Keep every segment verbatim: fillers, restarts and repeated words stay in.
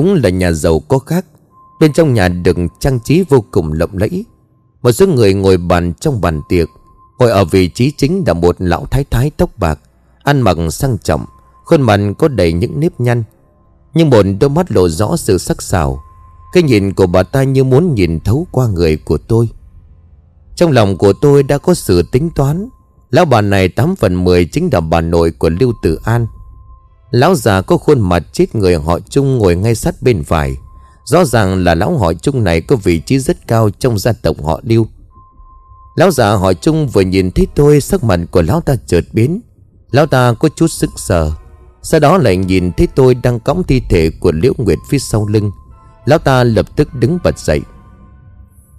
Đúng là nhà giàu có khác. Bên trong nhà được trang trí vô cùng lộng lẫy. Một số người ngồi bàn trong bàn tiệc. Ngồi ở vị trí chính là một lão thái thái tóc bạc, ăn mặc sang trọng, khuôn mặt có đầy những nếp nhăn, nhưng một đôi mắt lộ rõ sự sắc sảo. Cái nhìn của bà ta như muốn nhìn thấu qua người của tôi. Trong lòng của tôi đã có sự tính toán. Lão bà này tám phần mười chính là bà nội của Lưu Tử An. Lão già có khuôn mặt chết người họ Chung ngồi ngay sát bên phải. Rõ ràng là lão họ Chung này có vị trí rất cao trong gia tộc họ Lưu. Lão già họ Chung vừa nhìn thấy tôi, sắc mặt của lão ta chợt biến. Lão ta có chút sững sờ. Sau đó lại nhìn thấy tôi đang cõng thi thể của Liễu Nguyệt phía sau lưng. Lão ta lập tức đứng bật dậy.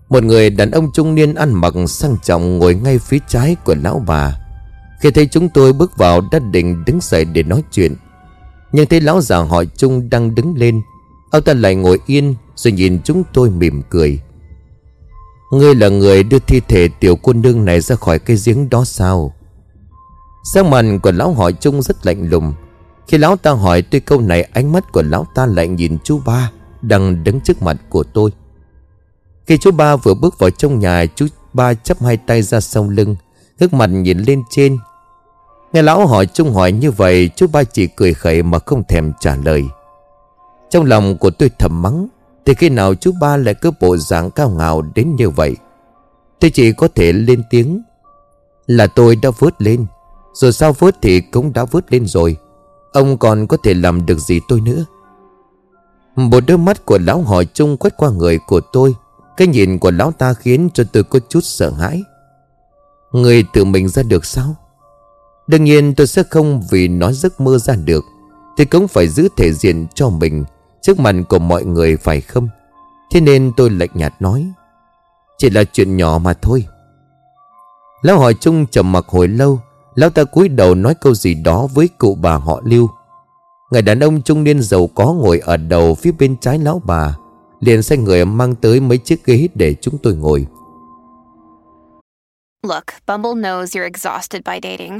Một người đàn ông trung niên ăn mặc sang trọng ngồi ngay phía trái của lão bà. Khi thấy chúng tôi bước vào, đã định đứng dậy để nói chuyện, nhưng thấy lão già họ Chung đang đứng lên, ông ta lại ngồi yên rồi nhìn chúng tôi mỉm cười. Ngươi là người đưa thi thể tiểu cô nương này ra khỏi cái giếng đó sao? Sắc mặt của lão họ Chung rất lạnh lùng. Khi lão ta hỏi tôi câu này, ánh mắt của lão ta lại nhìn chú ba đang đứng trước mặt của tôi. Khi chú ba vừa bước vào trong nhà, chú ba chắp hai tay ra sau lưng, ngước mặt nhìn lên trên. Nghe lão họ Chung hỏi như vậy, chú ba chỉ cười khẩy mà không thèm trả lời. Trong lòng của tôi thầm mắng, thì khi nào chú ba lại cứ bộ dạng cao ngạo đến như vậy? Tôi chỉ có thể lên tiếng là tôi đã vớt lên. Rồi sao vớt thì cũng đã vớt lên rồi, ông còn có thể làm được gì tôi nữa? Một đôi mắt của lão họ Chung quét qua người của tôi. Cái nhìn của lão ta khiến cho tôi có chút sợ hãi. Người tự mình ra được sao? Đương nhiên tôi sẽ không vì nói giấc mơ ra được, thì cũng phải giữ thể diện cho mình trước mặt của mọi người phải không? Thế nên tôi lạnh nhạt nói, chỉ là chuyện nhỏ mà thôi. Lão họ Chung trầm mặc hồi lâu. Lão ta cúi đầu nói câu gì đó với cụ bà họ Lưu. Người đàn ông trung niên giàu có ngồi ở đầu phía bên trái lão bà liền sai người mang tới mấy chiếc ghế để chúng tôi ngồi. Look, Bumble knows you're exhausted by dating.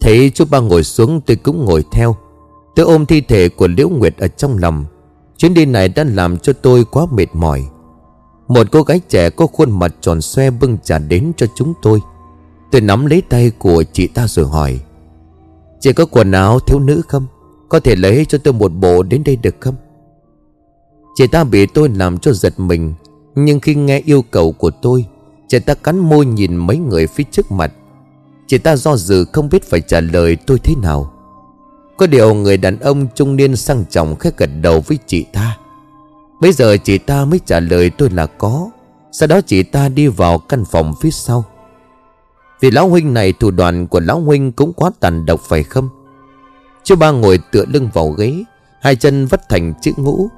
Thấy chú ba ngồi xuống, tôi cũng ngồi theo. Tôi ôm thi thể của Liễu Nguyệt ở trong lòng. Chuyến đi này đã làm cho tôi quá mệt mỏi. Một cô gái trẻ có khuôn mặt tròn xoe bưng trà đến cho chúng tôi. Tôi nắm lấy tay của chị ta rồi hỏi, chị có quần áo thiếu nữ không? Có thể lấy cho tôi một bộ đến đây được không? Chị ta bị tôi làm cho giật mình. Nhưng khi nghe yêu cầu của tôi, chị ta cắn môi nhìn mấy người phía trước mặt. Chị ta do dự không biết phải trả lời tôi thế nào. Có điều người đàn ông trung niên sang trọng khẽ gật đầu với chị ta. Bây giờ chị ta mới trả lời tôi là có. Sau đó chị ta đi vào căn phòng phía sau. Vì lão huynh này, thủ đoạn của lão huynh cũng quá tàn độc phải không? Chú ba ngồi tựa lưng vào ghế, hai chân vắt thành chữ ngũ.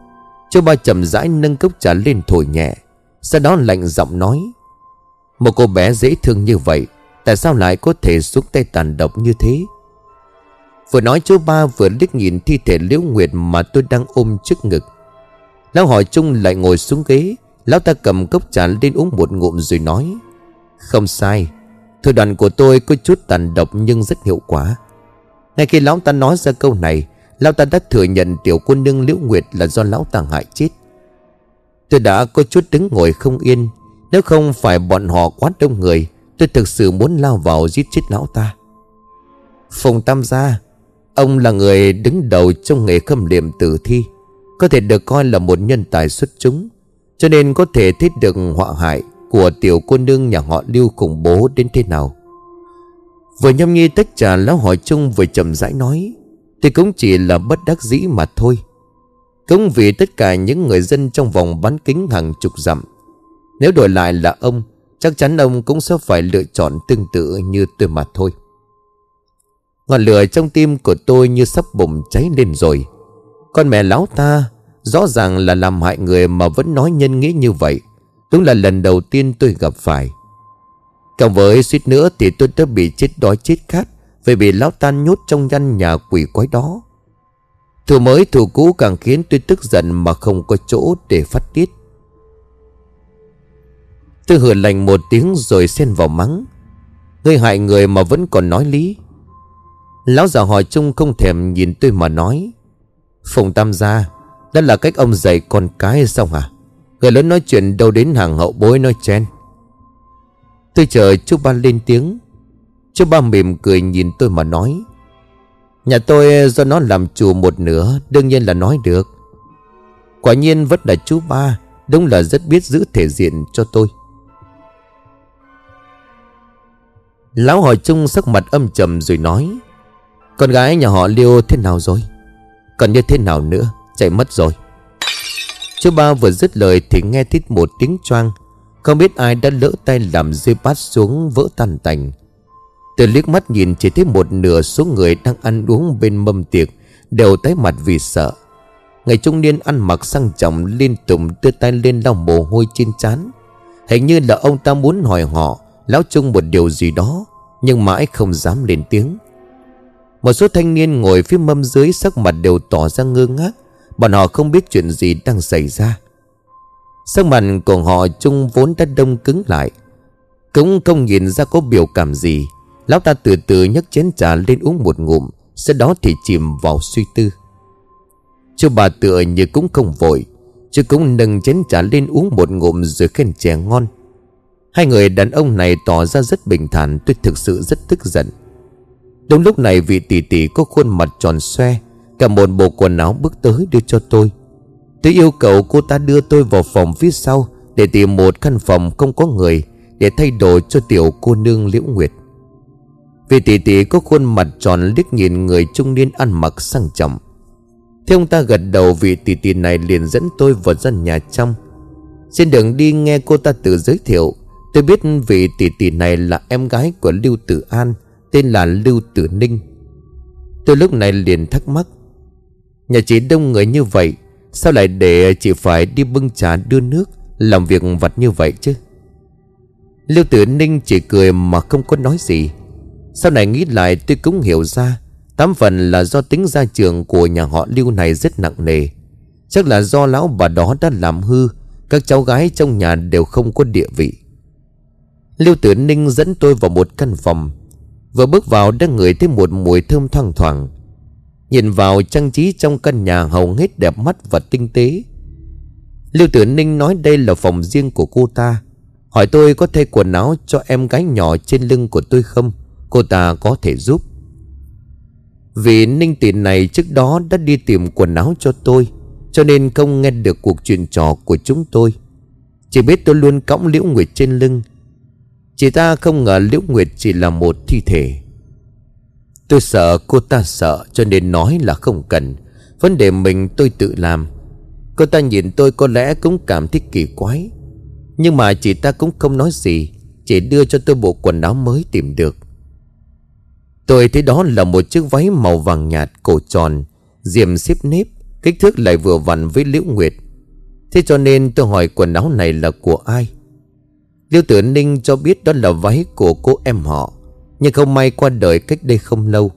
Chú ba chậm rãi nâng cốc trà lên thổi nhẹ, sau đó lạnh giọng nói, một cô bé dễ thương như vậy, tại sao lại có thể xuống tay tàn độc như thế? Vừa nói chú ba vừa liếc nhìn thi thể Liễu Nguyệt mà tôi đang ôm trước ngực. Lão hỏi Chung lại ngồi xuống ghế. Lão ta cầm cốc trà lên uống một ngụm rồi nói, không sai, thủ đoạn của tôi có chút tàn độc nhưng rất hiệu quả. Ngay khi lão ta nói ra câu này, lão ta đã thừa nhận tiểu cô nương Liễu Nguyệt là do lão ta hại chết. Tôi đã có chút đứng ngồi không yên. Nếu không phải bọn họ quá đông người, tôi thực sự muốn lao vào giết chết lão ta. Phùng Tam Gia, ông là người đứng đầu trong nghề khâm liệm tử thi, có thể được coi là một nhân tài xuất chúng, cho nên có thể thấy được họa hại của tiểu cô nương nhà họ Lưu khủng bố đến thế nào. Vừa nhâm nhi tách trà lão hỏi chung vừa chậm rãi nói, thì cũng chỉ là bất đắc dĩ mà thôi. Cũng vì tất cả những người dân trong vòng bán kính hàng chục dặm, nếu đổi lại là ông, chắc chắn ông cũng sẽ phải lựa chọn tương tự như tôi mà thôi. Ngọn lửa trong tim của tôi như sắp bùng cháy lên rồi. Con mẹ lão ta, rõ ràng là làm hại người mà vẫn nói nhân nghĩa như vậy, đúng là lần đầu tiên tôi gặp phải. Cộng với suýt nữa thì tôi đã bị chết đói chết khát vì bị lão ta nhốt trong căn nhà quỷ quái đó. Thù mới thù cũ càng khiến tôi tức giận mà không có chỗ để phát tiết. Tôi hừ lạnh một tiếng rồi xen vào mắng, ngươi hại người mà vẫn còn nói lý. Lão già hỏi chung không thèm nhìn tôi mà nói, Phùng Tam Gia, đó là cách ông dạy con cái sao hả? Người lớn nói chuyện đâu đến hàng hậu bối nói chen. Tôi chờ chú ba lên tiếng. Chú ba mỉm cười nhìn tôi mà nói, nhà tôi do nó làm chủ một nửa, đương nhiên là nói được. Quả nhiên vẫn là chú ba, đúng là rất biết giữ thể diện cho tôi. Lão hỏi chung sắc mặt âm trầm rồi nói, con gái nhà họ Liêu thế nào rồi? Còn như thế nào nữa? Chạy mất rồi. Chú ba vừa dứt lời thì nghe thít một tiếng choang, không biết ai đã lỡ tay làm rơi bát xuống vỡ tan tành. Từ liếc mắt nhìn chỉ thấy một nửa số người đang ăn uống bên mâm tiệc đều tái mặt vì sợ. Người trung niên ăn mặc sang trọng liên tục đưa tay lên lau mồ hôi trên trán. Hình như là ông ta muốn hỏi họ lão chung một điều gì đó, nhưng mãi không dám lên tiếng. Một số thanh niên ngồi phía mâm dưới sắc mặt đều tỏ ra ngơ ngác, bọn họ không biết chuyện gì đang xảy ra. Sắc mặt của họ chung vốn đã đông cứng lại, cũng không nhìn ra có biểu cảm gì. Lão ta từ từ nhấc chén trà lên uống một ngụm, sau đó thì chìm vào suy tư. Chú bà tựa như cũng không vội, chứ cũng nâng chén trà lên uống một ngụm rồi khen chè ngon. Hai người đàn ông này tỏ ra rất bình thản, tôi thực sự rất tức giận. Đúng lúc này vị tỷ tỷ có khuôn mặt tròn xoe, cả một bộ quần áo bước tới đưa cho tôi. Tôi yêu cầu cô ta đưa tôi vào phòng phía sau để tìm một căn phòng không có người để thay đồ cho tiểu cô nương Liễu Nguyệt. Vị tỷ tỷ có khuôn mặt tròn liếc nhìn người trung niên ăn mặc sang trọng. Thế ông ta gật đầu, vị tỷ tỷ này liền dẫn tôi vào gian nhà trong. Trên đường đi nghe cô ta tự giới thiệu, tôi biết vị tỷ tỷ này là em gái của Lưu Tử An, tên là Lưu Tử Ninh. Tôi lúc này liền thắc mắc, nhà chị đông người như vậy, sao lại để chị phải đi bưng trà đưa nước, làm việc vặt như vậy chứ? Lưu Tử Ninh chỉ cười mà không có nói gì. Sau này nghĩ lại tôi cũng hiểu ra, tám phần là do tính gia trưởng của nhà họ Lưu này rất nặng nề. Chắc là do lão bà đó đã làm hư, các cháu gái trong nhà đều không có địa vị. Lưu Tử Ninh dẫn tôi vào một căn phòng. Vừa bước vào đã ngửi thấy một mùi thơm thoang thoảng. Nhìn vào, trang trí trong căn nhà hầu hết đẹp mắt và tinh tế. Lưu Tử Ninh nói đây là phòng riêng của cô ta, hỏi tôi có thay quần áo cho em gái nhỏ trên lưng của tôi không, cô ta có thể giúp. Vì Ninh tỷ này trước đó đã đi tìm quần áo cho tôi, cho nên không nghe được cuộc chuyện trò của chúng tôi, chỉ biết tôi luôn cõng Liễu Nguyệt trên lưng. Chị ta không ngờ Liễu Nguyệt chỉ là một thi thể. Tôi sợ cô ta sợ cho nên nói là không cần, vấn đề mình tôi tự làm. Cô ta nhìn tôi có lẽ cũng cảm thấy kỳ quái, nhưng mà chị ta cũng không nói gì, chỉ đưa cho tôi bộ quần áo mới tìm được. Tôi thấy đó là một chiếc váy màu vàng nhạt, cổ tròn, diềm xếp nếp, kích thước lại vừa vặn với Liễu Nguyệt. Thế cho nên tôi hỏi quần áo này là của ai. Liễu Tử Ninh cho biết đó là váy của cô em họ, nhưng không may qua đời cách đây không lâu.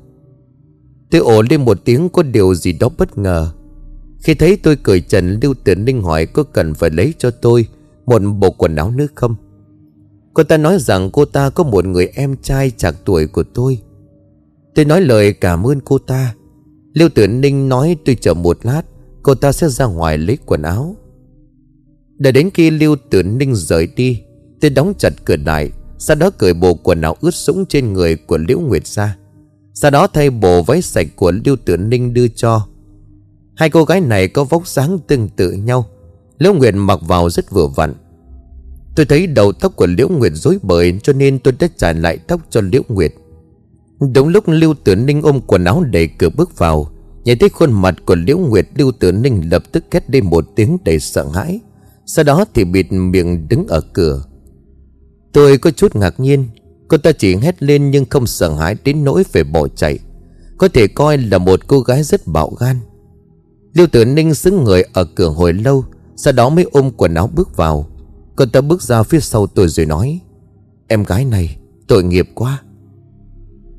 Tôi ồ lên một tiếng, có điều gì đó bất ngờ. Khi thấy tôi cởi trần, Lưu Tử Ninh hỏi có cần phải lấy cho tôi một bộ quần áo nữa không. Cô ta nói rằng cô ta có một người em trai trạc tuổi của tôi. Tôi nói lời cảm ơn cô ta. Lưu Tử Ninh nói tôi chờ một lát, cô ta sẽ ra ngoài lấy quần áo. Đợi đến khi Lưu Tử Ninh rời đi, tôi đóng chặt cửa lại, sau đó cởi bộ quần áo ướt sũng trên người của Liễu Nguyệt ra, sau đó thay bộ váy sạch của Lưu Tử Ninh đưa cho. Hai cô gái này có vóc dáng tương tự nhau, Liễu Nguyệt mặc vào rất vừa vặn. Tôi thấy đầu tóc của Liễu Nguyệt rối bời, cho nên tôi đã trả lại tóc cho Liễu Nguyệt. Đúng lúc Lưu Tử Ninh ôm quần áo đẩy cửa bước vào. Nhìn thấy khuôn mặt của Liễu Nguyệt, Lưu Tử Ninh lập tức hét lên một tiếng đầy sợ hãi, sau đó thì bịt miệng đứng ở cửa. Tôi có chút ngạc nhiên. Cô ta chỉ hét lên nhưng không sợ hãi đến nỗi phải bỏ chạy, có thể coi là một cô gái rất bạo gan. Lưu Tử Ninh xứng người ở cửa hồi lâu, sau đó mới ôm quần áo bước vào. Cô ta bước ra phía sau tôi rồi nói: "Em gái này tội nghiệp quá."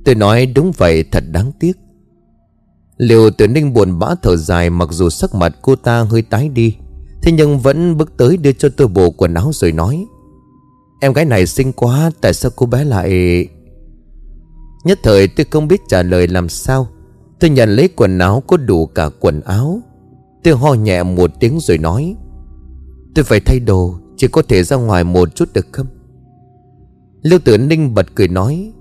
Tôi nói: "Đúng vậy, thật đáng tiếc." Liễu Tử Ninh buồn bã thở dài. Mặc dù sắc mặt cô ta hơi tái đi, thế nhưng vẫn bước tới đưa cho tôi bộ quần áo rồi nói: "Em gái này xinh quá, tại sao cô bé lại..." Nhất thời tôi không biết trả lời làm sao. Tôi nhận lấy quần áo có đủ cả quần áo. Tôi ho nhẹ một tiếng rồi nói: "Tôi phải thay đồ, chỉ có thể ra ngoài một chút được không?" Lưu Tử Ninh bật cười nói: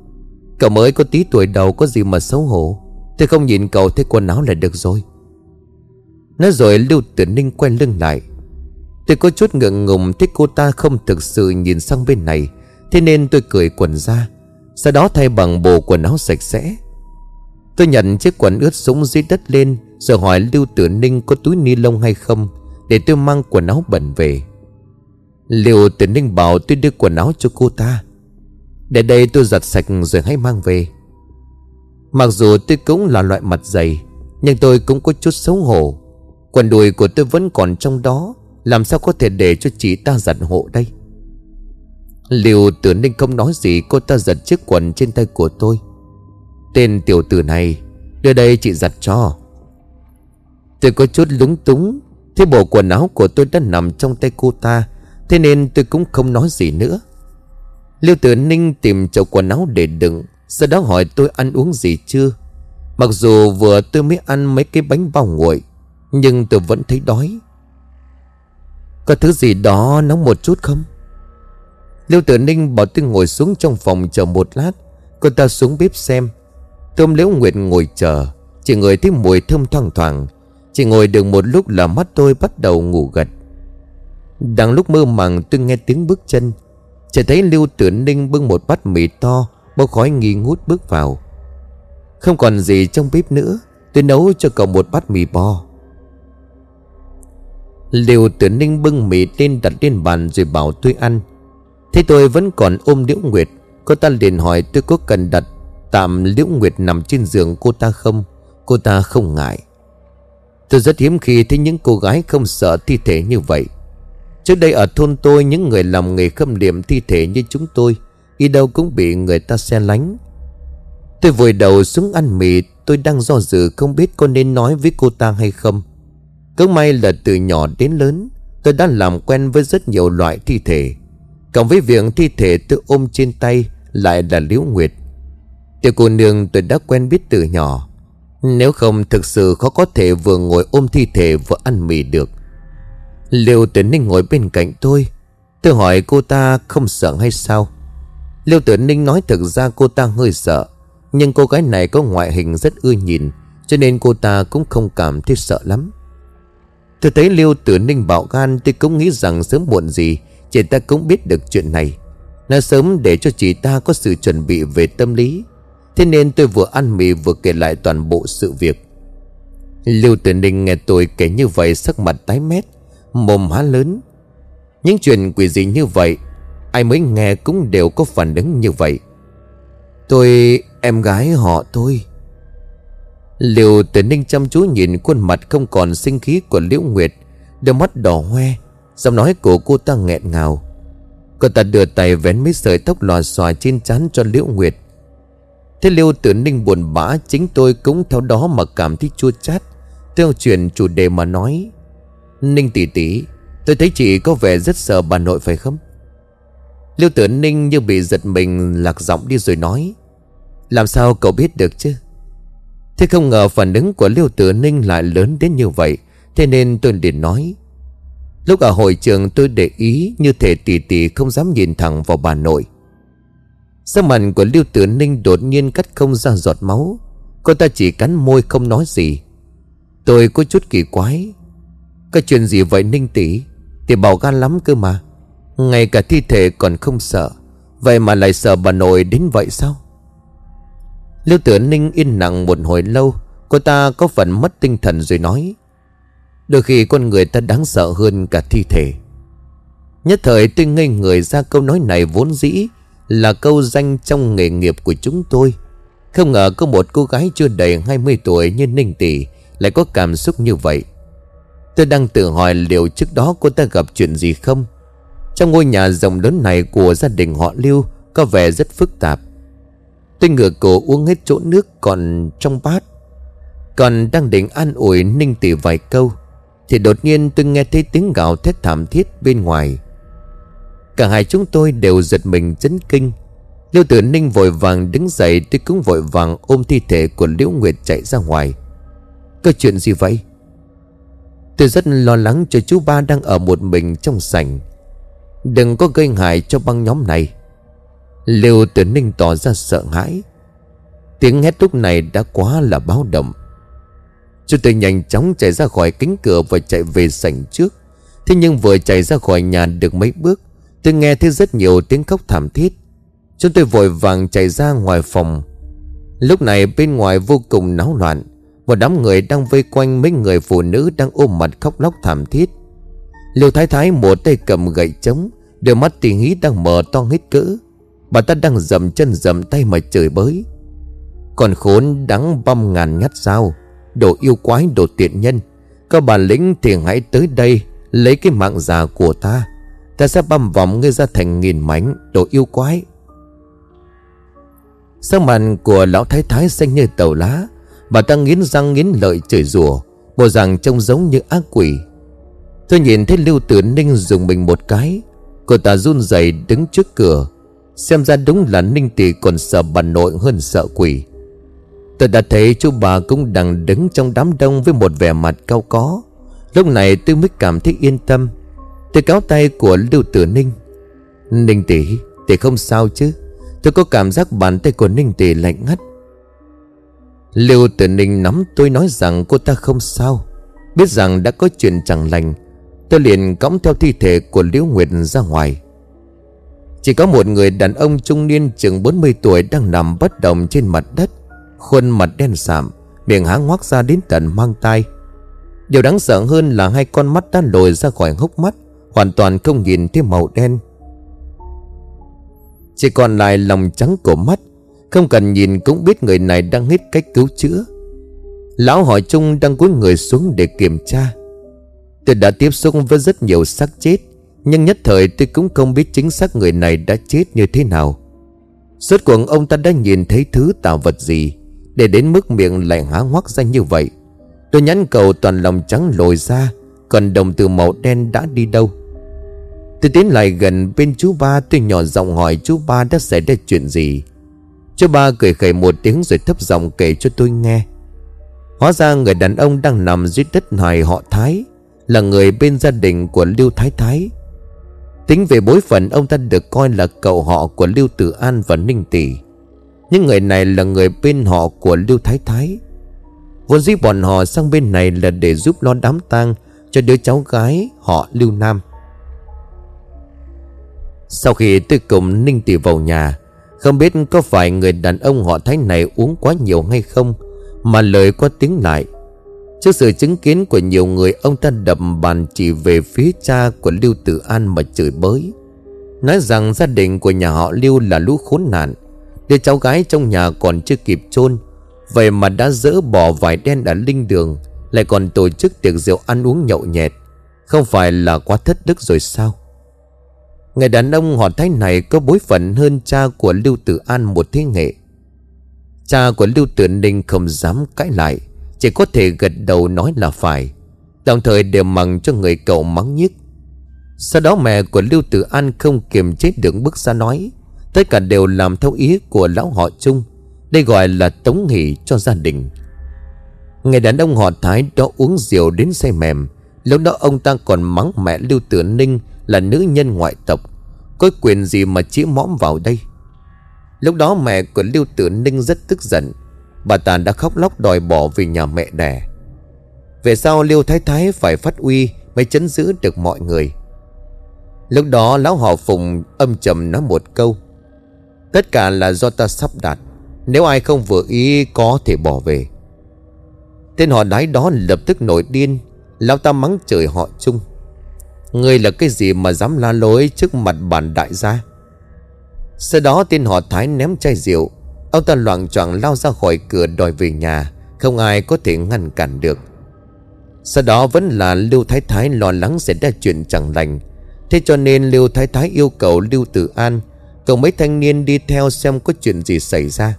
"Cậu mới có tí tuổi đầu, có gì mà xấu hổ. Tôi không nhìn cậu thấy quần áo là được rồi." Nói rồi Lưu Tử Ninh quay lưng lại. Tôi có chút ngượng ngùng, thấy cô ta không thực sự nhìn sang bên này, thế nên tôi cởi quần ra, sau đó thay bằng bộ quần áo sạch sẽ. Tôi nhận chiếc quần ướt sũng dưới đất lên, rồi hỏi Lưu Tử Ninh có túi ni lông hay không, để tôi mang quần áo bẩn về. Lưu Tử Ninh bảo tôi đưa quần áo cho cô ta. "Để đây tôi giặt sạch rồi hãy mang về." Mặc dù tôi cũng là loại mặt dày, nhưng tôi cũng có chút xấu hổ. Quần đùi của tôi vẫn còn trong đó, làm sao có thể để cho chị ta giặt hộ đây. Liễu Tử Ninh không nói gì, cô ta giật chiếc quần trên tay của tôi. "Tên tiểu tử này, đưa đây chị giặt cho." Tôi có chút lúng túng, thế bộ quần áo của tôi đã nằm trong tay cô ta, thế nên tôi cũng không nói gì nữa. Liễu Tử Ninh tìm chậu quần áo để đựng, sau đó hỏi tôi ăn uống gì chưa. Mặc dù vừa tôi mới ăn mấy cái bánh bao nguội, nhưng tôi vẫn thấy đói. "Có thứ gì đó nóng một chút không?" Lưu Tử Ninh bảo tôi ngồi xuống trong phòng chờ một lát. Cô ta xuống bếp xem. Tôm Liễu Nguyệt ngồi chờ, chỉ ngửi thấy mùi thơm thoang thoảng. Chỉ ngồi được một lúc là mắt tôi bắt đầu ngủ gật. Đang lúc mơ màng, tôi nghe tiếng bước chân. Chỉ thấy Lưu Tử Ninh bưng một bát mì to, bốc khói nghi ngút bước vào. "Không còn gì trong bếp nữa, tôi nấu cho cậu một bát mì bò." Liễu Tử Ninh bưng mì lên đặt lên bàn rồi bảo tôi ăn. Thấy tôi vẫn còn ôm Liễu Nguyệt, cô ta liền hỏi tôi có cần đặt tạm Liễu Nguyệt nằm trên giường cô ta không. Cô ta không ngại. Tôi rất hiếm khi thấy những cô gái không sợ thi thể như vậy. Trước đây ở thôn tôi, những người làm nghề khâm liệm thi thể như chúng tôi đi đâu cũng bị người ta xe lánh. Tôi vùi đầu xuống ăn mì. Tôi đang do dự không biết có nên nói với cô ta hay không. Cũng may là từ nhỏ đến lớn, tôi đã làm quen với rất nhiều loại thi thể. Cộng với việc thi thể tôi ôm trên tay lại là Liễu Nguyệt, tiểu cô nương tôi đã quen biết từ nhỏ. Nếu không thực sự khó có thể vừa ngồi ôm thi thể vừa ăn mì được. Liễu Tử Ninh ngồi bên cạnh tôi. Tôi hỏi cô ta không sợ hay sao. Liễu Tử Ninh nói thực ra cô ta hơi sợ, nhưng cô gái này có ngoại hình rất ưa nhìn, cho nên cô ta cũng không cảm thấy sợ lắm. Tôi thấy Liễu Tử Ninh bạo gan, tôi cũng nghĩ rằng sớm muộn gì chị ta cũng biết được chuyện này. Nói sớm để cho chị ta có sự chuẩn bị về tâm lý. Thế nên tôi vừa ăn mì vừa kể lại toàn bộ sự việc. Liễu Tử Ninh nghe tôi kể như vậy, sắc mặt tái mét, mồm há lớn. Những chuyện quỷ dị như vậy, ai mới nghe cũng đều có phản ứng như vậy. "Tôi em gái họ tôi." Liễu Tử Ninh chăm chú nhìn khuôn mặt không còn sinh khí của Liễu Nguyệt, đôi mắt đỏ hoe. Giọng nói của cô ta nghẹn ngào. Cô ta đưa tay vén mấy sợi tóc lòa xòa trên trán cho Liễu Nguyệt. Thế Liễu Tử Ninh buồn bã, chính tôi cũng theo đó mà cảm thấy chua chát. Theo chuyển chủ đề mà nói: "Ninh tỷ tỷ, tôi thấy chị có vẻ rất sợ bà nội phải không?" Liễu Tử Ninh như bị giật mình lạc giọng đi rồi nói: "Làm sao cậu biết được chứ?" Thế không ngờ phản ứng của Liễu Tử Ninh lại lớn đến như vậy, thế nên tôi liền nói: "Lúc ở hội trường tôi để ý, như thể tỷ tỷ không dám nhìn thẳng vào bà nội." Sắc mặt của Liễu Tử Ninh đột nhiên cắt không ra giọt máu. Cô ta chỉ cắn môi không nói gì. Tôi có chút kỳ quái: "Cái chuyện gì vậy Ninh tỷ? Tỷ bảo gan lắm cơ mà. Ngay cả thi thể còn không sợ, vậy mà lại sợ bà nội đến vậy sao? Lưu Tử Ninh yên lặng một hồi lâu. Cô ta có phần mất tinh thần rồi nói: đôi khi con người ta đáng sợ hơn cả thi thể. Nhất thời tôi ngây người ra, câu nói này vốn dĩ là câu danh trong nghề nghiệp của chúng tôi. Không ngờ có một cô gái chưa đầy hai mươi tuổi như Ninh Tỷ lại có cảm xúc như vậy. Tôi đang tự hỏi liệu trước đó cô ta gặp chuyện gì không. Trong ngôi nhà rộng lớn này của gia đình họ Lưu có vẻ rất phức tạp. Tôi ngửa cổ uống hết chỗ nước còn trong bát, còn đang định an ủi Ninh Tỷ vài câu thì đột nhiên tôi nghe thấy tiếng gào thét thảm thiết bên ngoài. Cả hai chúng tôi đều giật mình chấn kinh. Lưu Tử Ninh vội vàng đứng dậy, tôi cũng vội vàng ôm thi thể của Liễu Nguyệt chạy ra ngoài. Có chuyện gì vậy? Tôi rất lo lắng cho chú ba đang ở một mình trong sảnh. Đừng có gây hại cho băng nhóm này. Lưu Tử Ninh tỏ ra sợ hãi. Tiếng hét lúc này đã quá là báo động. Chúng tôi nhanh chóng chạy ra khỏi cánh cửa và chạy về sảnh trước. Thế nhưng vừa chạy ra khỏi nhà được mấy bước, tôi nghe thấy rất nhiều tiếng khóc thảm thiết. Chúng tôi vội vàng chạy ra ngoài phòng. Lúc này bên ngoài vô cùng náo loạn. Một đám người đang vây quanh mấy người phụ nữ đang ôm mặt khóc lóc thảm thiết. Lưu Thái Thái một tay cầm gậy trống, đôi mắt tỉ hí đang mở to hết cỡ. Bà ta đang dầm chân dầm tay mà chửi bới: còn khốn đáng băm ngàn nhát dao, đồ yêu quái, đồ tiện nhân, các bà lính thì hãy tới đây lấy cái mạng già của ta, ta sẽ băm vòng ngươi ra thành nghìn mảnh, đồ yêu quái. Sắc mặt của lão Thái Thái xanh như tàu lá. Bà ta nghiến răng nghiến lợi chửi rủa, bộ dạng trông giống như ác quỷ. Tôi nhìn thấy Lưu Tử Ninh dùng mình một cái. Cô ta run rẩy đứng trước cửa. Xem ra đúng là Ninh Tỷ còn sợ bà nội hơn sợ quỷ. Tôi đã thấy chú bà cũng đang đứng trong đám đông với một vẻ mặt cau có. Lúc này tôi mới cảm thấy yên tâm. Tôi kéo tay của Lưu Tử Ninh. Ninh Tỷ, Tỷ không sao chứ? Tôi có cảm giác bàn tay của Ninh Tỷ lạnh ngắt. Lưu Tử Ninh nắm tôi nói rằng cô ta không sao. Biết rằng đã có chuyện chẳng lành, tôi liền cõng theo thi thể của Liễu Nguyệt ra ngoài. Chỉ có một người đàn ông trung niên chừng bốn mươi tuổi đang nằm bất động trên mặt đất, khuôn mặt đen sạm, miệng há ngoác ra đến tận mang tai. Điều đáng sợ hơn là hai con mắt đã lồi ra khỏi hốc mắt, hoàn toàn không nhìn thấy màu đen, chỉ còn lại lòng trắng của mắt. Không cần nhìn cũng biết người này đang hết cách cứu chữa. Lão họ Trung đang cúi người xuống để kiểm tra. Tôi đã tiếp xúc với rất nhiều xác chết, nhưng nhất thời tôi cũng không biết chính xác người này đã chết như thế nào. Rốt cuộc ông ta đã nhìn thấy thứ tạo vật gì để đến mức miệng lại há hoác ra như vậy? Tôi nhăn cầu toàn lòng trắng lồi ra, còn đồng từ màu đen đã đi đâu? Tôi tiến lại gần bên chú ba, tôi nhỏ giọng hỏi chú ba đã xảy ra chuyện gì. Chú ba cười khẩy một tiếng rồi thấp giọng kể cho tôi nghe. Hóa ra người đàn ông đang nằm dưới đất này họ Thái, là người bên gia đình của Lưu Thái Thái. Tính về bối phận, ông ta được coi là cậu họ của Lưu Tử An và Ninh Tỷ. Những người này là người bên họ của Lưu Thái Thái. Vốn dĩ bọn họ sang bên này là để giúp lo đám tang cho đứa cháu gái họ Lưu Nam. Sau khi tôi cùng Ninh Tỷ vào nhà, không biết có phải người đàn ông họ Thái này uống quá nhiều hay không mà lời qua tiếng lại. Trước sự chứng kiến của nhiều người, ông ta đập bàn chỉ về phía cha của Lưu Tử An mà chửi bới, nói rằng gia đình của nhà họ Lưu là lũ khốn nạn, đứa cháu gái trong nhà còn chưa kịp chôn, vậy mà đã dỡ bỏ vải đen ở linh đường, lại còn tổ chức tiệc rượu ăn uống nhậu nhẹt, không phải là quá thất đức rồi sao? Người đàn ông họ Thái này có bối phận hơn cha của Lưu Tử An một thế hệ. Cha của Lưu Tử Ninh không dám cãi lại, chỉ có thể gật đầu nói là phải, đồng thời đều mắng cho người cậu mắng nhất. Sau đó mẹ của Lưu Tử An không kiềm chế được bước ra nói: tất cả đều làm theo ý của lão họ Chung, đây gọi là tống nghỉ cho gia đình. Người đàn ông họ Thái đó uống rượu đến say mềm. Lúc đó ông ta còn mắng mẹ Lưu Tử Ninh là nữ nhân ngoại tộc, có quyền gì mà chĩa mõm vào đây. Lúc đó mẹ của Lưu Tử Ninh rất tức giận, bà ta đã khóc lóc đòi bỏ về nhà mẹ đẻ. Về sau Lưu Thái Thái phải phát uy mới trấn giữ được mọi người. Lúc đó lão họ Phùng âm trầm nói một câu: tất cả là do ta sắp đặt, nếu ai không vừa ý có thể bỏ về. Tên họ Đái đó lập tức nổi điên. Lão ta mắng chửi họ Chung: ngươi là cái gì mà dám la lối trước mặt bản đại gia? Sau đó tên họ Thái ném chai rượu. Ông ta loạng choạng lao ra khỏi cửa đòi về nhà, không ai có thể ngăn cản được. Sau đó vẫn là Lưu Thái Thái lo lắng sẽ ra chuyện chẳng lành, thế cho nên Lưu Thái Thái yêu cầu Lưu Tử An cùng mấy thanh niên đi theo xem có chuyện gì xảy ra.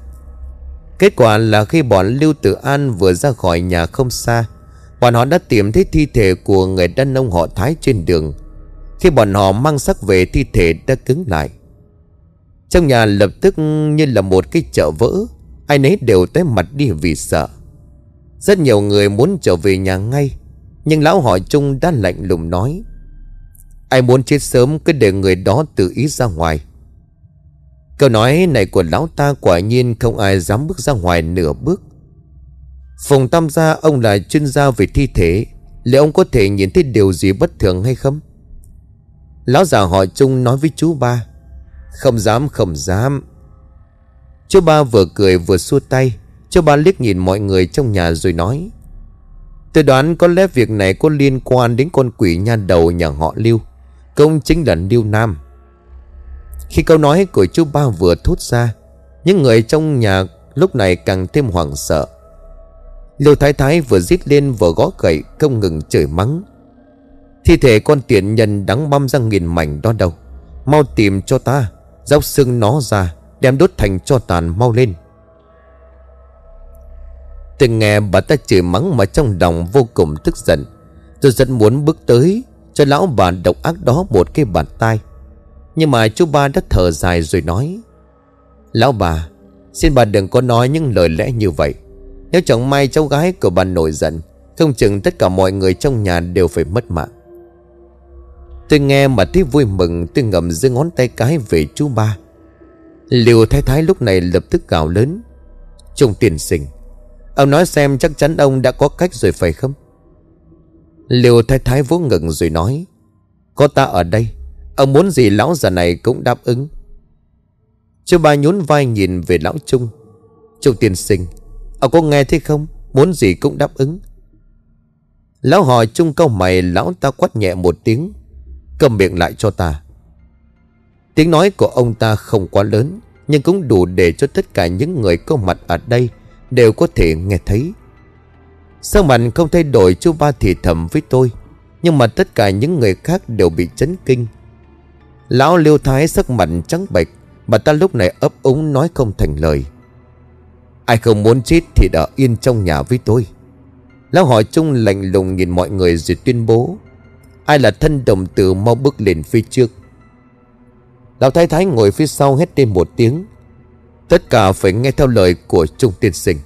Kết quả là khi bọn Lưu Tử An vừa ra khỏi nhà không xa, bọn họ đã tìm thấy thi thể của người đàn ông họ Thái trên đường. Khi bọn họ mang xác về, thi thể đã cứng lại. Trong nhà lập tức như là một cái chợ vỡ, ai nấy đều tái mặt đi vì sợ. Rất nhiều người muốn trở về nhà ngay, nhưng lão họ Chung đã lạnh lùng nói: ai muốn chết sớm cứ để người đó tự ý ra ngoài. Câu nói này của lão ta quả nhiên không ai dám bước ra ngoài nửa bước. Phùng Tam Gia, ông là chuyên gia về thi thể, liệu ông có thể nhìn thấy điều gì bất thường hay không? Lão già họ Chung nói với chú ba: không dám, không dám. Chú ba vừa cười vừa xua tay. Chú ba liếc nhìn mọi người trong nhà rồi nói: tôi đoán có lẽ việc này có liên quan đến con quỷ nha đầu nhà họ Lưu, công chính là Lưu Nam. Khi câu nói của chú ba vừa thốt ra, những người trong nhà lúc này càng thêm hoảng sợ. Lưu Thái Thái vừa rít lên vừa gõ gậy, không ngừng chửi mắng: thi thể con tiện nhân đáng băm ra nghìn mảnh đó đâu, mau tìm cho ta, dốc xương nó ra, đem đốt thành tro tàn, mau lên. Từng nghe bà ta chửi mắng mà trong lòng vô cùng tức giận. Tôi rất muốn bước tới cho lão bà độc ác đó một cái bàn tay, nhưng mà chú ba đã thở dài rồi nói: lão bà, xin bà đừng có nói những lời lẽ như vậy. Nếu chẳng may cháu gái của bà nổi giận, không chừng tất cả mọi người trong nhà đều phải mất mạng. Tôi nghe mà thấy vui mừng, tôi ngậm giữa ngón tay cái về chú ba. Liễu Thái Thái lúc này lập tức gào lớn: Chung tiên sinh, ông nói xem, chắc chắn ông đã có cách rồi phải không? Liễu Thái Thái vỗ ngực rồi nói: có ta ở đây, ông muốn gì lão già này cũng đáp ứng. Chú ba nhún vai nhìn về lão Chung: Chung tiên sinh, ông có nghe thấy không, muốn gì cũng đáp ứng. Lão hỏi Chung cau mày, lão ta quát nhẹ một tiếng: cầm miệng lại cho ta. Tiếng nói của ông ta không quá lớn, nhưng cũng đủ để cho tất cả những người có mặt ở đây đều có thể nghe thấy. Sao mặt không thay đổi, chú ba thì thầm với tôi, nhưng mà tất cả những người khác đều bị chấn kinh. Lão Liêu Thái sắc mặt trắng bệch, bà ta lúc này ấp úng nói không thành lời: ai không muốn chết thì ở yên trong nhà với tôi. Lão hỏi Chung lạnh lùng nhìn mọi người rồi tuyên bố: ai là thân đồng tử mau bước lên phía trước. Lão Thái Thái ngồi phía sau hét lên một tiếng: tất cả phải nghe theo lời của Chung tiên sinh.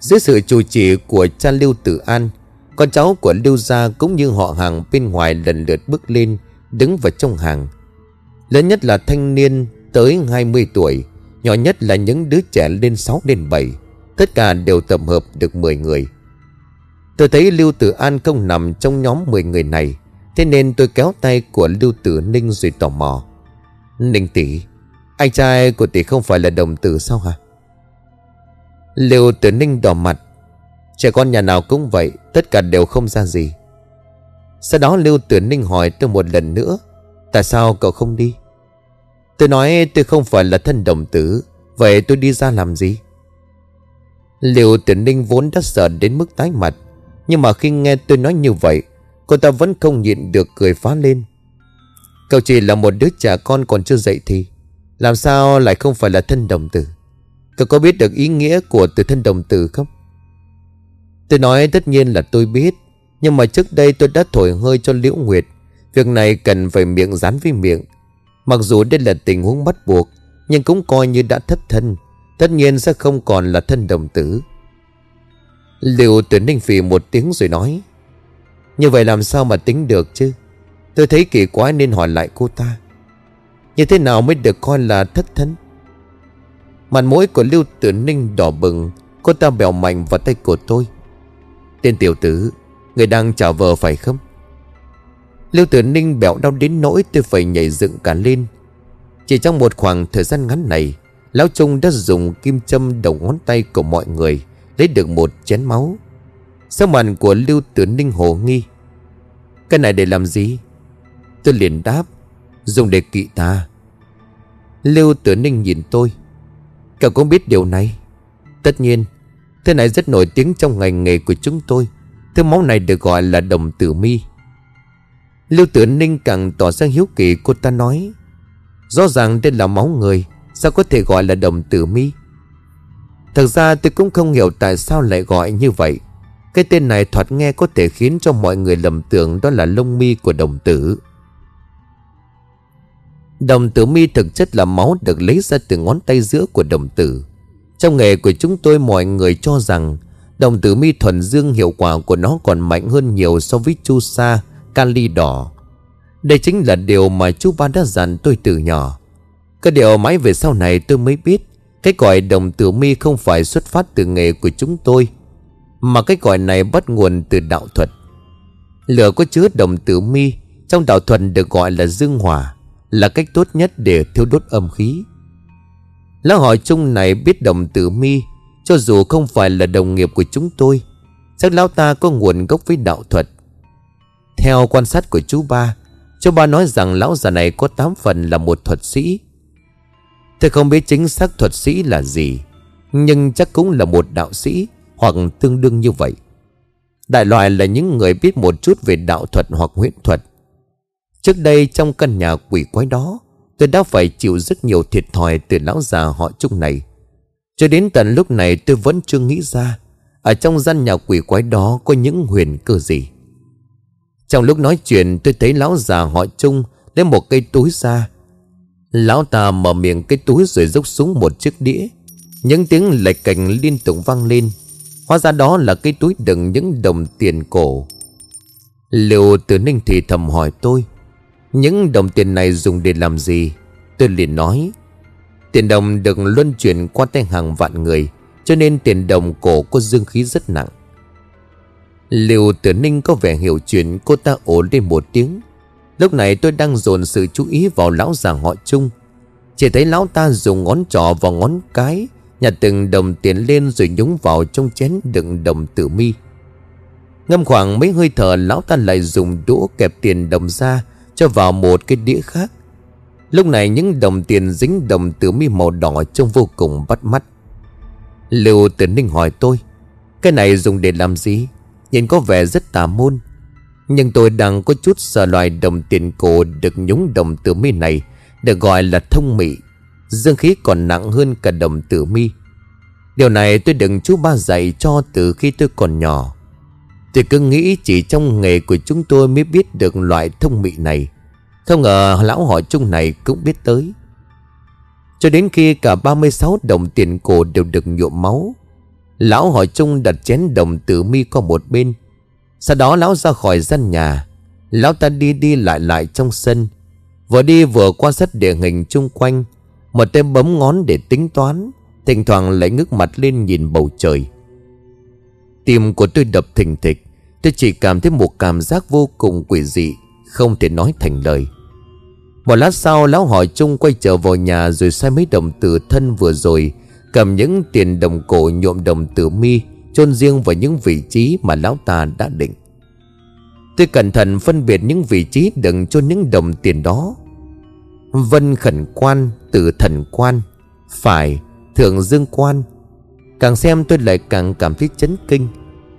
Dưới sự chủ trì của cha Lưu Tử An, con cháu của Lưu gia cũng như họ hàng bên ngoài lần lượt bước lên đứng vào trong hàng. Lớn nhất là thanh niên tới hai mươi tuổi, nhỏ nhất là những đứa trẻ lên sáu lên bảy. Tất cả đều tổng hợp được mười người. Tôi thấy Lưu Tử An không nằm trong nhóm mười người này, thế nên tôi kéo tay của Lưu Tử Ninh rồi tò mò: Ninh tỷ, anh trai của tỷ không phải là đồng tử sao hả? Lưu Tử Ninh đỏ mặt: trẻ con nhà nào cũng vậy, tất cả đều không ra gì. Sau đó Lưu Tử Ninh hỏi tôi một lần nữa: tại sao cậu không đi? Tôi nói tôi không phải là thân đồng tử, vậy tôi đi ra làm gì? Lưu Tử Ninh vốn đã sợ đến mức tái mặt, nhưng mà khi nghe tôi nói như vậy, cô ta vẫn không nhịn được cười phá lên: cậu chỉ là một đứa trẻ con còn chưa dậy thì, làm sao lại không phải là thân đồng tử? Cậu có biết được ý nghĩa của từ thân đồng tử không? Tôi nói tất nhiên là tôi biết, nhưng mà trước đây tôi đã thổi hơi cho Liễu Nguyệt, việc này cần phải miệng dán với miệng. Mặc dù đây là tình huống bắt buộc, nhưng cũng coi như đã thất thân, tất nhiên sẽ không còn là thân đồng tử. Liễu Tử Ninh phì một tiếng rồi nói: như vậy làm sao mà tính được chứ? Tôi thấy kỳ quái nên hỏi lại cô ta: như thế nào mới được coi là thất thân? Mặt mũi của Liễu Tử Ninh đỏ bừng, cô ta bèo mạnh vào tay của tôi: tên tiểu tử, người đang trả vờ phải không? Lưu Tử Ninh bẹo đau đến nỗi tôi phải nhảy dựng cả lên. Chỉ trong một khoảng thời gian ngắn này, lão Trung đã dùng kim châm đầu ngón tay của mọi người lấy được một chén máu. Sắc mặt của Lưu Tử Ninh hồ nghi. Cái này để làm gì? Tôi liền đáp, dùng để kỵ tà. Lưu Tử Ninh nhìn tôi. Cậu cũng biết điều này? Tất nhiên, thứ này rất nổi tiếng trong ngành nghề của chúng tôi. Thứ máu này được gọi là đồng tử mi. Lưu Tử Ninh càng tỏ ra hiếu kỳ, cô ta nói, rõ ràng đây là máu người, sao có thể gọi là đồng tử mi? Thật ra tôi cũng không hiểu tại sao lại gọi như vậy. Cái tên này thoạt nghe có thể khiến cho mọi người lầm tưởng đó là lông mi của đồng tử. Đồng tử mi thực chất là máu được lấy ra từ ngón tay giữa của đồng tử. Trong nghề của chúng tôi, mọi người cho rằng đồng tử mi thuần dương hiệu quả của nó còn mạnh hơn nhiều so với chu sa, kali đỏ. Đây chính là điều mà chú ba đã dặn tôi từ nhỏ. Cái điều mãi về sau này tôi mới biết, cái gọi đồng tử mi không phải xuất phát từ nghề của chúng tôi, mà cái gọi này bắt nguồn từ đạo thuật. Lửa có chứa đồng tử mi trong đạo thuật được gọi là dương hỏa, là cách tốt nhất để thiêu đốt âm khí. Lão hỏi chung này biết đồng tử mi, cho dù không phải là đồng nghiệp của chúng tôi, chắc lão ta có nguồn gốc với đạo thuật. Theo quan sát của chú ba, chú ba nói rằng lão già này có tám phần là một thuật sĩ. Tôi không biết chính xác thuật sĩ là gì, nhưng chắc cũng là một đạo sĩ hoặc tương đương như vậy. Đại loại là những người biết một chút về đạo thuật hoặc huyễn thuật. Trước đây trong căn nhà quỷ quái đó, tôi đã phải chịu rất nhiều thiệt thòi từ lão già họ Chung này. Cho đến tận lúc này tôi vẫn chưa nghĩ ra ở trong gian nhà quỷ quái đó có những huyền cơ gì. Trong lúc nói chuyện, tôi thấy lão già họ Chung lấy một cây túi ra. Lão ta mở miệng cái túi rồi dốc xuống một chiếc đĩa. Những tiếng lạch cạch liên tục vang lên. Hóa ra đó là cái túi đựng những đồng tiền cổ. Lưu Tử Ninh thì thầm hỏi tôi, những đồng tiền này dùng để làm gì? Tôi liền nói, tiền đồng được luân chuyển qua tay hàng vạn người, cho nên tiền đồng cổ có dương khí rất nặng. Lưu Tử Ninh có vẻ hiểu chuyện, cô ta ồ lên một tiếng. Lúc này tôi đang dồn sự chú ý vào lão già họ Chung. Chỉ thấy lão ta dùng ngón trỏ và ngón cái nhặt từng đồng tiền lên rồi nhúng vào trong chén đựng đồng tử mi. Ngâm khoảng mấy hơi thở, lão ta lại dùng đũa kẹp tiền đồng ra cho vào một cái đĩa khác. Lúc này những đồng tiền dính đồng tử mi màu đỏ trông vô cùng bắt mắt. Lưu Tử Ninh hỏi tôi, cái này dùng để làm gì? Nhìn có vẻ rất tà môn. Nhưng tôi đang có chút sợ loài đồng tiền cổ được nhúng đồng tử mi này được gọi là thông mị, dương khí còn nặng hơn cả đồng tử mi. Điều này tôi đừng chú ba dạy cho từ khi tôi còn nhỏ. Tôi cứ nghĩ chỉ trong nghề của chúng tôi mới biết được loại thông mị này, không ngờ lão họ Chung này cũng biết tới. Cho đến khi cả ba mươi sáu đồng tiền cổ đều được nhuộm máu, lão họ Chung đặt chén đồng tử mi qua một bên. Sau đó lão ra khỏi gian nhà. Lão ta đi đi lại lại trong sân, vừa đi vừa quan sát địa hình chung quanh, một tay bấm ngón để tính toán, thỉnh thoảng lại ngước mặt lên nhìn bầu trời. Tim của tôi đập thình thịch. Tôi chỉ cảm thấy một cảm giác vô cùng quỷ dị, không thể nói thành lời. Một lát sau, lão hỏi Chung quay trở vào nhà rồi sai mấy đồng tử thân vừa rồi cầm những tiền đồng cổ nhuộm đồng tử mi chôn riêng vào những vị trí mà lão ta đã định. Tôi cẩn thận phân biệt những vị trí đựng chôn những đồng tiền đó: Vân Khẩn Quan, Tử Thần Quan, Phải, Thượng Dương Quan. Càng xem tôi lại càng cảm thấy chấn kinh.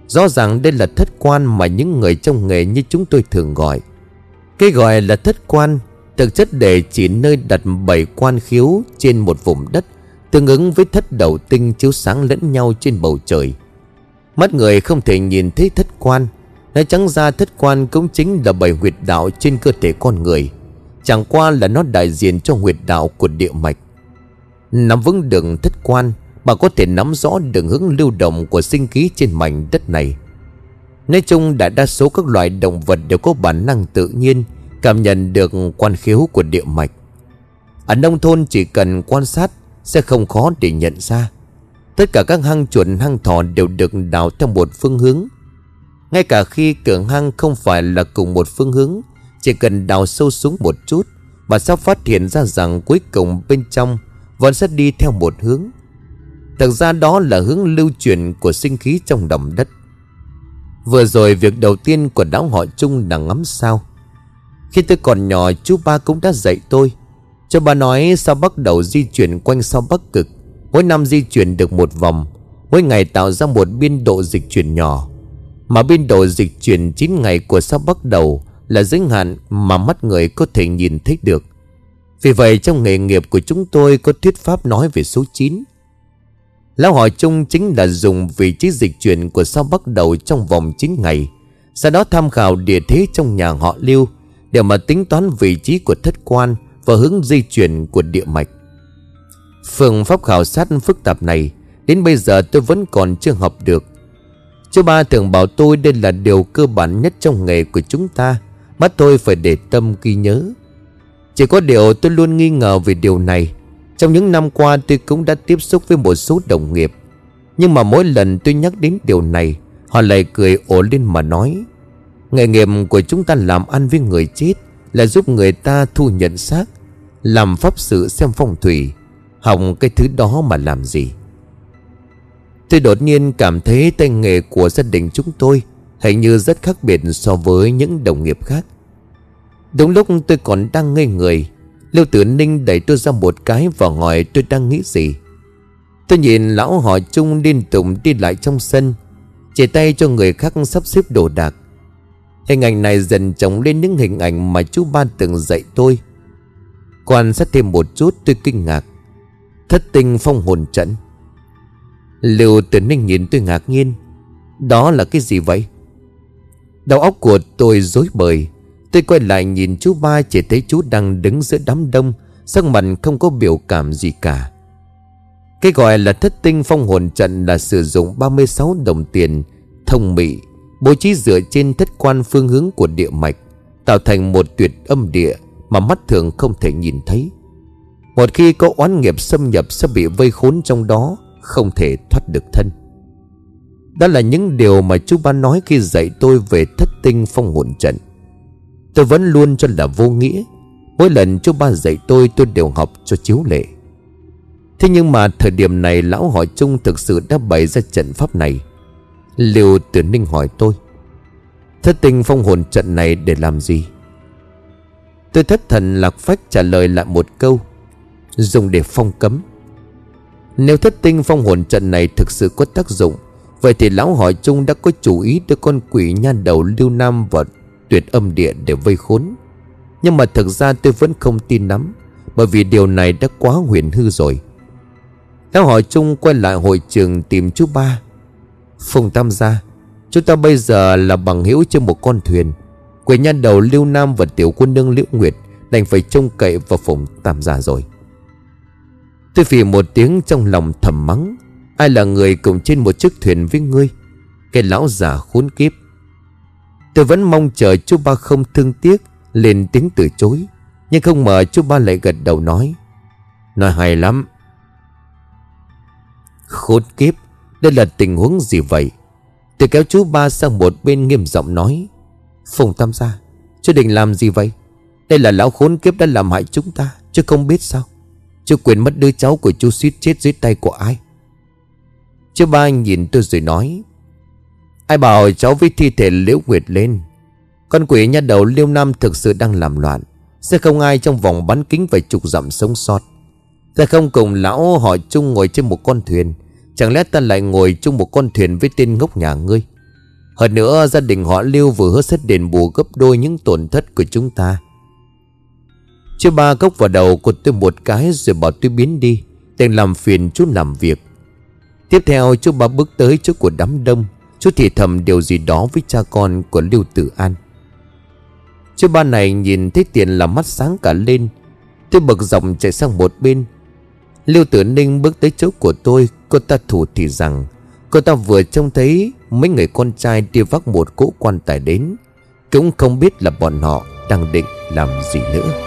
Rõ ràng đây là thất quan mà những người trong nghề như chúng tôi thường gọi. Cái gọi là thất quan thực chất để chỉ nơi đặt bảy quan khiếu trên một vùng đất, tương ứng với thất đầu tinh chiếu sáng lẫn nhau trên bầu trời. Mắt người không thể nhìn thấy thất quan. Nói trắng ra, thất quan cũng chính là bảy huyệt đạo trên cơ thể con người, chẳng qua là nó đại diện cho huyệt đạo của địa mạch. Nắm vững đường thất quan, bà có thể nắm rõ đường hướng lưu động của sinh khí trên mảnh đất này. Nói chung, đại đa số các loài động vật đều có bản năng tự nhiên cảm nhận được quan khiếu của địa mạch. Ở nông thôn chỉ cần quan sát sẽ không khó để nhận ra. Tất cả các hang chuột, hang thỏ đều được đào theo một phương hướng. Ngay cả khi cửa hang không phải là cùng một phương hướng, Chỉ cần đào sâu xuống một chút, bà sẽ phát hiện ra rằng cuối cùng bên trong vẫn sẽ đi theo một hướng. Thực ra đó là hướng lưu chuyển của sinh khí trong lòng đất. Vừa rồi việc đầu tiên của đám họ Chung là ngắm sao. Khi tôi còn nhỏ, chú ba cũng đã dạy tôi. Cho ba nói sao bắt đầu di chuyển quanh sao Bắc Cực. Mỗi năm di chuyển được một vòng, mỗi ngày tạo ra một biên độ dịch chuyển nhỏ. Mà biên độ dịch chuyển chín ngày của sao Bắc Đầu là giới hạn mà mắt người có thể nhìn thấy được. Vì vậy trong nghề nghiệp của chúng tôi có thuyết pháp nói về số chín. Lão họ Chung chính là dùng vị trí dịch chuyển của sao Bắc Đầu trong vòng chín ngày, sau đó tham khảo địa thế trong nhà họ Lưu để mà tính toán vị trí của thất quan và hướng di chuyển của địa mạch. Phương pháp khảo sát phức tạp này đến bây giờ tôi vẫn còn chưa học được. Chú ba thường bảo tôi đây là điều cơ bản nhất trong nghề của chúng ta, mà tôi phải để tâm ghi nhớ. Chỉ có điều tôi luôn nghi ngờ về điều này. Trong những năm qua tôi cũng đã tiếp xúc với một số đồng nghiệp, nhưng mà mỗi lần tôi nhắc đến điều này, họ lại cười ổ lên mà nói: nghề nghiệp của chúng ta làm ăn với người chết là giúp người ta thu nhận xác, làm pháp sự xem phong thủy, học cái thứ đó mà làm gì. Tôi đột nhiên cảm thấy tay nghề của gia đình chúng tôi hình như rất khác biệt so với những đồng nghiệp khác. Đúng lúc tôi còn đang ngây người, Lưu Tử Ninh đẩy tôi ra một cái và hỏi tôi đang nghĩ gì. Tôi nhìn lão họ Chung liên tục đi lại trong sân, chỉ tay cho người khác sắp xếp đồ đạc. Hình ảnh này dần chồng lên những hình ảnh mà chú ba từng dạy tôi. Quan sát thêm một chút tôi kinh ngạc: thất tinh phong hồn trận. Lưu Tử Ninh nhìn tôi ngạc nhiên: đó là cái gì vậy? Đầu óc của tôi rối bời. Tôi quay lại nhìn chú ba, chỉ thấy chú đang đứng giữa đám đông, sắc mặt không có biểu cảm gì cả. Cái gọi là thất tinh phong hồn trận là sử dụng ba mươi sáu đồng tiền thông mị bố trí dựa trên thất quan phương hướng của địa mạch, tạo thành một tuyệt âm địa mà mắt thường không thể nhìn thấy. Một khi có oán nghiệp xâm nhập sẽ bị vây khốn trong đó, không thể thoát được thân. Đó là những điều mà chú ba nói khi dạy tôi về thất tinh phong hồn trận. Tôi vẫn luôn cho là vô nghĩa. Mỗi lần chú ba dạy tôi, tôi đều học cho chiếu lệ. Thế nhưng mà thời điểm này lão họ Chung thực sự đã bày ra trận pháp này. Lưu Tử Ninh hỏi tôi: thất tinh phong hồn trận này để làm gì? Tôi thất thần lạc phách trả lời lại một câu: dùng để phong cấm. Nếu thất tinh phong hồn trận này thực sự có tác dụng, vậy thì lão họ Chung đã có chủ ý đưa con quỷ nha đầu Lưu Nam vào tuyệt âm địa để vây khốn. Nhưng mà thực ra tôi vẫn không tin lắm, bởi vì điều này đã quá huyền hư rồi. Lão họ Chung quay lại hội trường tìm chú ba: Phùng Tam Gia, chúng ta bây giờ là bằng hữu trên một con thuyền. Quỷ nha đầu Lưu Nam và tiểu cô nương Liễu Nguyệt đành phải trông cậy vào Phùng Tam Gia rồi. Tôi phì một tiếng, trong lòng thầm mắng: ai là người cùng trên một chiếc thuyền với ngươi, cái lão già khốn kiếp. Tôi vẫn mong chờ chú ba không thương tiếc lên tiếng từ chối, nhưng không ngờ chú ba lại gật đầu nói: nói hay lắm. Khốn kiếp, đây là tình huống gì vậy? Tôi kéo chú ba sang một bên, nghiêm giọng nói: Phùng Tam Gia, chú định làm gì vậy? Đây là lão khốn kiếp đã làm hại chúng ta, chứ không biết sao? Chú quên mất đứa cháu của chú suýt chết dưới tay của ai? Chú ba nhìn tôi rồi nói: ai bảo cháu với thi thể Liễu Nguyệt lên? Con quỷ nha đầu Liêu Nam thực sự đang làm loạn, sẽ không ai trong vòng bán kính vài chục dặm sống sót. Ta không cùng lão họ Chung ngồi trên một con thuyền, chẳng lẽ ta lại ngồi chung một con thuyền với tên ngốc nhà ngươi? Hơn nữa gia đình họ Liêu vừa hứa sẽ đền bù gấp đôi những tổn thất của chúng ta. Chú ba gốc vào đầu của tôi một cái rồi bảo tôi biến đi, đừng làm phiền chú làm việc. Tiếp theo chú ba bước tới chỗ của đám đông, chú thì thầm điều gì đó với cha con của Lưu Tử An. Chú ba này nhìn thấy tiền là mắt sáng cả lên. Tôi bực dòng chạy sang một bên. Lưu Tử Ninh bước tới chỗ của tôi, cô ta thủ thì rằng cô ta vừa trông thấy mấy người con trai đi vác một cỗ quan tài đến, cũng không biết là bọn họ đang định làm gì nữa.